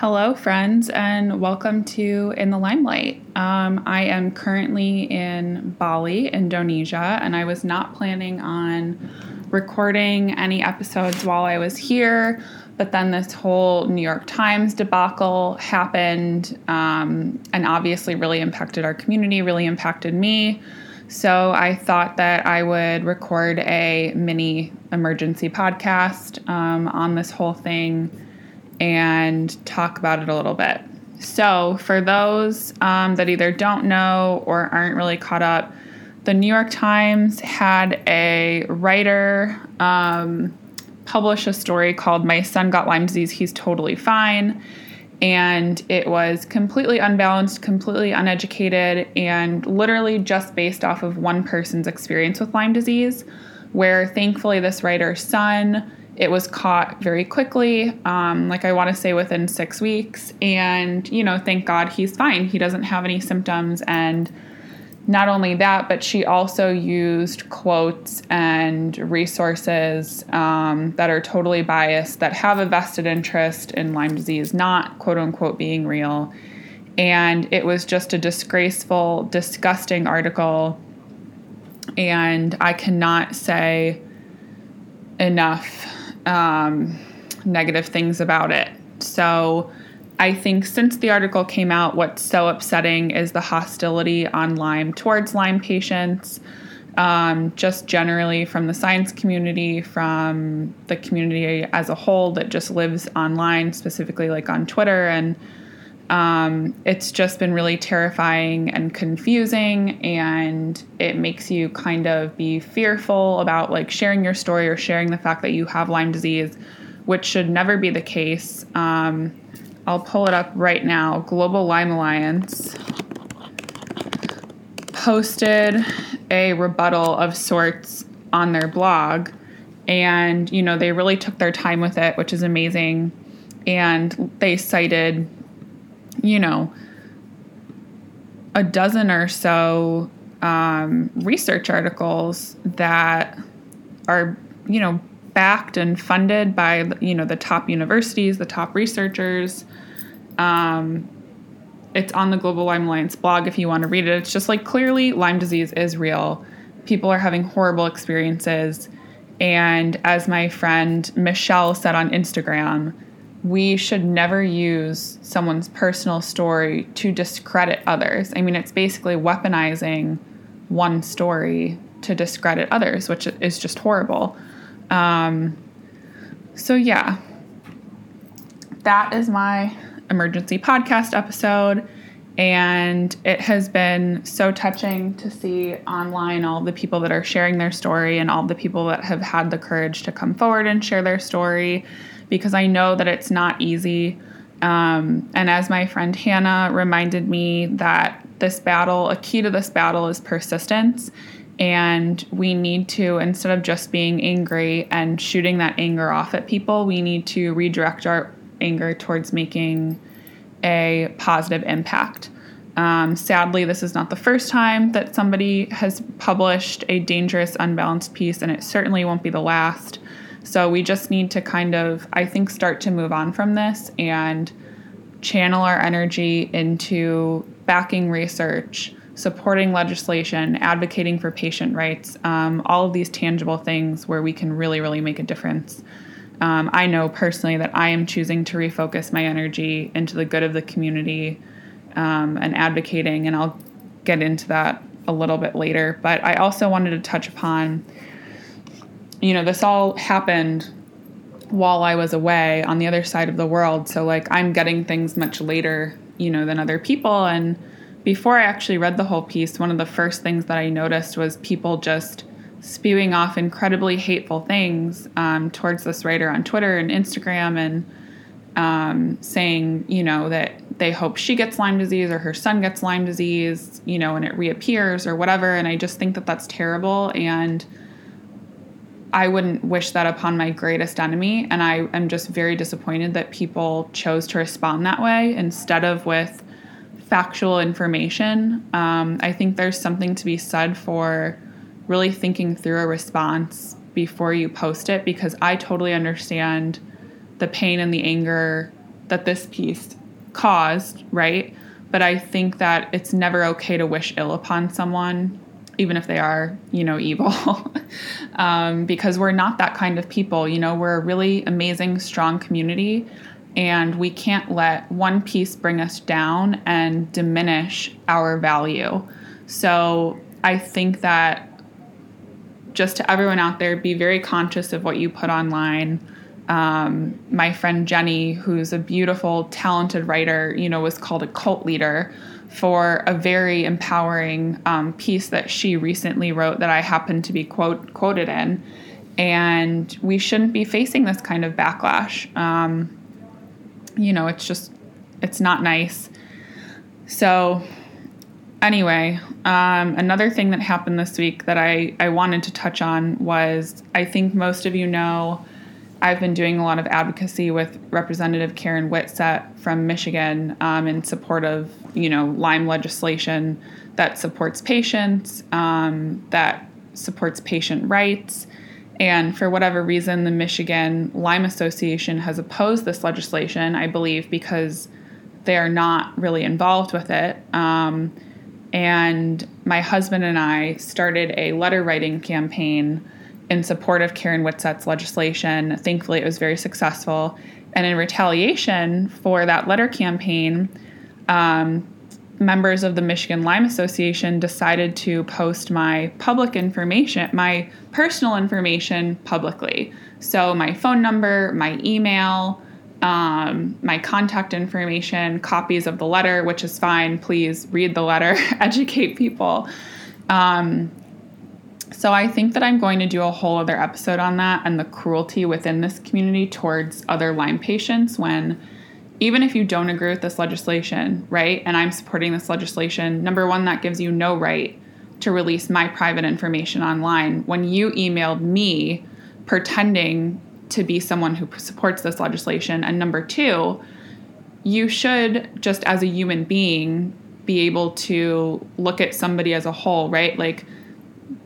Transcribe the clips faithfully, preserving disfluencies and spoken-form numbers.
Hello, friends, and welcome to In the Limelight. Um, I am currently in Bali, Indonesia, and I was not planning on recording any episodes while I was here, but then this whole New York Times debacle happened, um, and obviously really impacted our community, really impacted me. So I thought that I would record a mini emergency podcast um, on this whole thing and talk about it a little bit. So for those um, that either don't know or aren't really caught up, the New York Times had a writer um, publish a story called "My Son Got Lyme Disease, He's Totally Fine." And it was completely unbalanced, completely uneducated, and literally just based off of one person's experience with Lyme disease, where thankfully this writer's son, it was caught very quickly, um, like I want to say within six weeks. And, you know, thank God he's fine. He doesn't have any symptoms. And not only that, but she also used quotes and resources um, that are totally biased, that have a vested interest in Lyme disease not, quote unquote, being real. And it was just a disgraceful, disgusting article. And I cannot say enough um, negative things about it. So I think since the article came out, what's so upsetting is the hostility on Lyme towards Lyme patients, um, just generally from the science community, from the community as a whole that just lives online, specifically like on Twitter. And um, it's just been really terrifying and confusing, and it makes you kind of be fearful about like sharing your story or sharing the fact that you have Lyme disease, which should never be the case. Um, I'll pull it up right now. Global Lyme Alliance posted a rebuttal of sorts on their blog. And, you know, they really took their time with it, which is amazing. And they cited, you know, a dozen or so um, research articles that are, you know, backed and funded by, you know, the top universities, the top researchers. Um, it's on the Global Lyme Alliance blog if you want to read it. It's just like, clearly Lyme disease is real. People are having horrible experiences. And as my friend Michelle said on Instagram, we should never use someone's personal story to discredit others. I mean, it's basically weaponizing one story to discredit others, which is just horrible. Um, so yeah, that is my emergency podcast episode, and it has been so touching to see online all the people that are sharing their story and all the people that have had the courage to come forward and share their story, because I know that it's not easy. Um, and as my friend Hannah reminded me, that this battle, a key to this battle is persistence. And we need to, instead of just being angry and shooting that anger off at people, we need to redirect our anger towards making a positive impact. Um, sadly, this is not the first time that somebody has published a dangerous, unbalanced piece, and it certainly won't be the last. So we just need to kind of, I think, start to move on from this and channel our energy into backing research, supporting legislation, advocating for patient rights, um, all of these tangible things where we can really, really make a difference. Um, I know personally that I am choosing to refocus my energy into the good of the community um, and advocating, and I'll get into that a little bit later. But I also wanted to touch upon, you know, this all happened while I was away on the other side of the world. So like, I'm getting things much later, you know, than other people. And before I actually read the whole piece, one of the first things that I noticed was people just spewing off incredibly hateful things um, towards this writer on Twitter and Instagram, and um, saying, you know, that they hope she gets Lyme disease or her son gets Lyme disease, you know, and it reappears or whatever. And I just think that that's terrible. And I wouldn't wish that upon my greatest enemy. And I am just very disappointed that people chose to respond that way instead of with factual information. Um, I think there's something to be said for really thinking through a response before you post it, because I totally understand the pain and the anger that this piece caused, right? But I think that it's never okay to wish ill upon someone, even if they are, you know, evil, um, because we're not that kind of people. You know, we're a really amazing, strong community, and we can't let one piece bring us down and diminish our value. So I think that just to everyone out there, be very conscious of what you put online. Um, my friend Jenny, who's a beautiful, talented writer, you know, was called a cult leader for a very empowering um, piece that she recently wrote that I happened to be quote, quoted in. And we shouldn't be facing this kind of backlash. Um, you know, it's just, it's not nice. So anyway, um, another thing that happened this week that I, I wanted to touch on was, I think most of you know, I've been doing a lot of advocacy with Representative Karen Whitsett from Michigan um, in support of, you know, Lyme legislation that supports patients, um, that supports patient rights. And for whatever reason, the Michigan Lyme Association has opposed this legislation, I believe, because they are not really involved with it. Um, and my husband and I started a letter writing campaign in support of Karen Whitsett's legislation. Thankfully, it was very successful. And in retaliation for that letter campaign, um, members of the Michigan Lyme Association decided to post my public information, my personal information publicly. So my phone number, my email, um, my contact information, copies of the letter, which is fine. Please read the letter, educate people. Um, So I think that I'm going to do a whole other episode on that and the cruelty within this community towards other Lyme patients, when even if you don't agree with this legislation, right, and I'm supporting this legislation, number one, that gives you no right to release my private information online. When you emailed me pretending to be someone who supports this legislation, and number two, you should, just as a human being, be able to look at somebody as a whole, right? Like,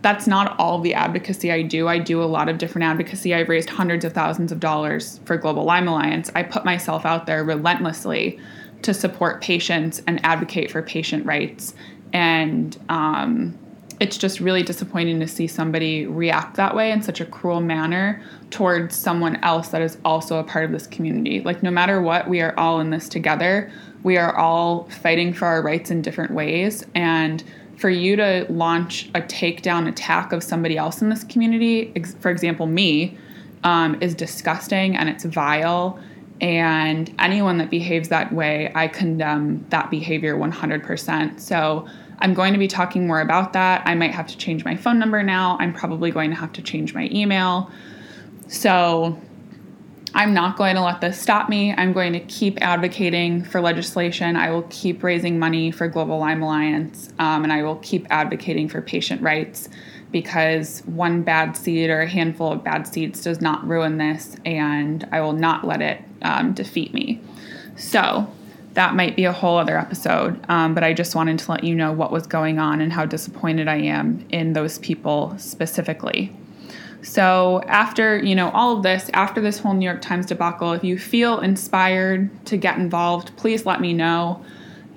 that's not all the advocacy I do. I do a lot of different advocacy. I've raised hundreds of thousands of dollars for Global Lyme Alliance. I put myself out there relentlessly to support patients and advocate for patient rights. And um, it's just really disappointing to see somebody react that way in such a cruel manner towards someone else that is also a part of this community. Like, no matter what, we are all in this together. We are all fighting for our rights in different ways. And for you to launch a takedown attack of somebody else in this community, ex- for example, me, um, is disgusting and it's vile. And anyone that behaves that way, I condemn that behavior one hundred percent. So I'm going to be talking more about that. I might have to change my phone number now. I'm probably going to have to change my email. So I'm not going to let this stop me. I'm going to keep advocating for legislation. I will keep raising money for Global Lyme Alliance, um, and I will keep advocating for patient rights, because one bad seed or a handful of bad seeds does not ruin this, and I will not let it um, defeat me. So that might be a whole other episode, um, but I just wanted to let you know what was going on and how disappointed I am in those people specifically. So after, you know, all of this, after this whole New York Times debacle, if you feel inspired to get involved, please let me know.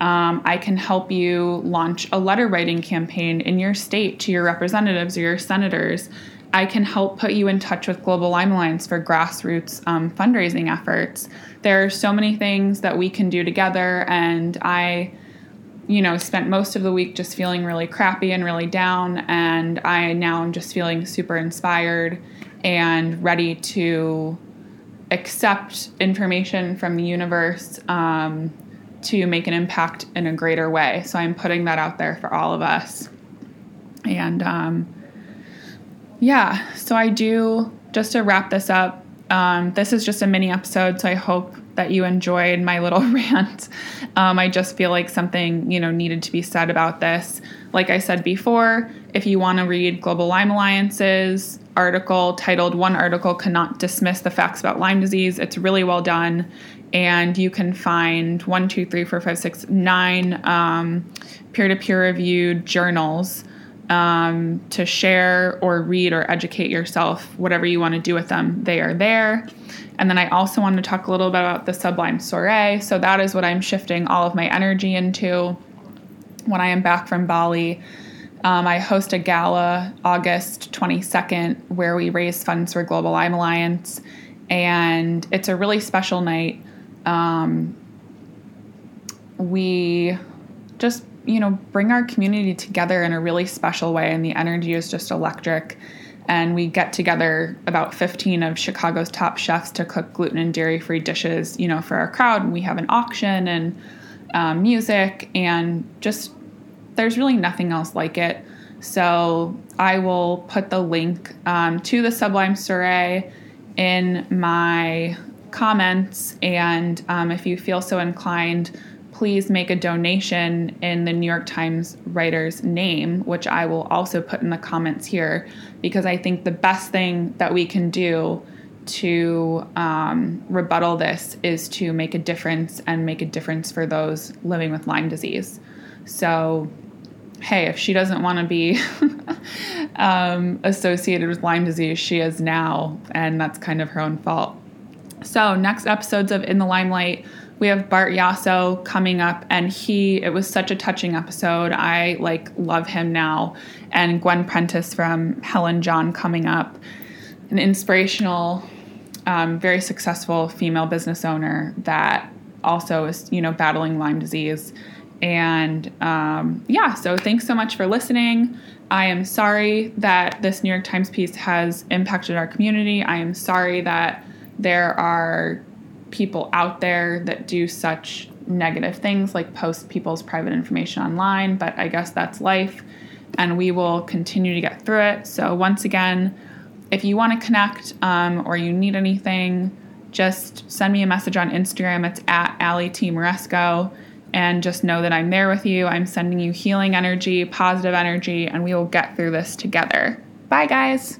Um, I can help you launch a letter writing campaign in your state to your representatives or your senators. I can help put you in touch with Global Lyme Alliance for grassroots um, fundraising efforts. There are so many things that we can do together, and I... you know, spent most of the week just feeling really crappy and really down. And I now am just feeling super inspired and ready to accept information from the universe um, to make an impact in a greater way. So I'm putting that out there for all of us. And um, yeah, so I do, just to wrap this up, um, this is just a mini episode, so I hope that you enjoyed my little rant. Um, I just feel like something, you know, needed to be said about this. Like I said before, if you want to read Global Lyme Alliance's article titled One Article Cannot Dismiss the Facts About Lyme Disease, it's really well done. And you can find one, two, three, four, five, six, nine um, peer-to-peer reviewed journals um, to share or read or educate yourself, whatever you want to do with them, they are there. And then I also want to talk a little bit about the Sublime Soiree. So that is what I'm shifting all of my energy into when I am back from Bali. Um, I host a gala August twenty-second where we raise funds for Global Lyme Alliance, and it's a really special night. Um, we just, you know, bring our community together in a really special way, and the energy is just electric. And we get together about fifteen of Chicago's top chefs to cook gluten and dairy-free dishes, you know, for our crowd. And we have an auction and um, music, and just there's really nothing else like it. So I will put the link um, to the Sublime Soiree in my comments. And um, if you feel so inclined, please make a donation in the New York Times writer's name, which I will also put in the comments here, because I think the best thing that we can do to um, rebuttal this is to make a difference and make a difference for those living with Lyme disease. So, hey, if she doesn't want to be um, associated with Lyme disease, she is now, and that's kind of her own fault. So next episodes of In the Limelight, we have Bart Yasso coming up, and he, it was such a touching episode. I, like, love him now. And Gwen Prentice from Helen John coming up, an inspirational, um, very successful female business owner that also is, you know, battling Lyme disease. And, um, yeah, so thanks so much for listening. I am sorry that this New York Times piece has impacted our community. I am sorry that there are people out there that do such negative things, like post people's private information online, but I guess that's life, and we will continue to get through it. So once again, if you want to connect um, or you need anything, just send me a message on Instagram. It's at Allie T. Moresco, and just know that I'm there with you. I'm sending you healing energy, positive energy, and we will get through this together. Bye, guys.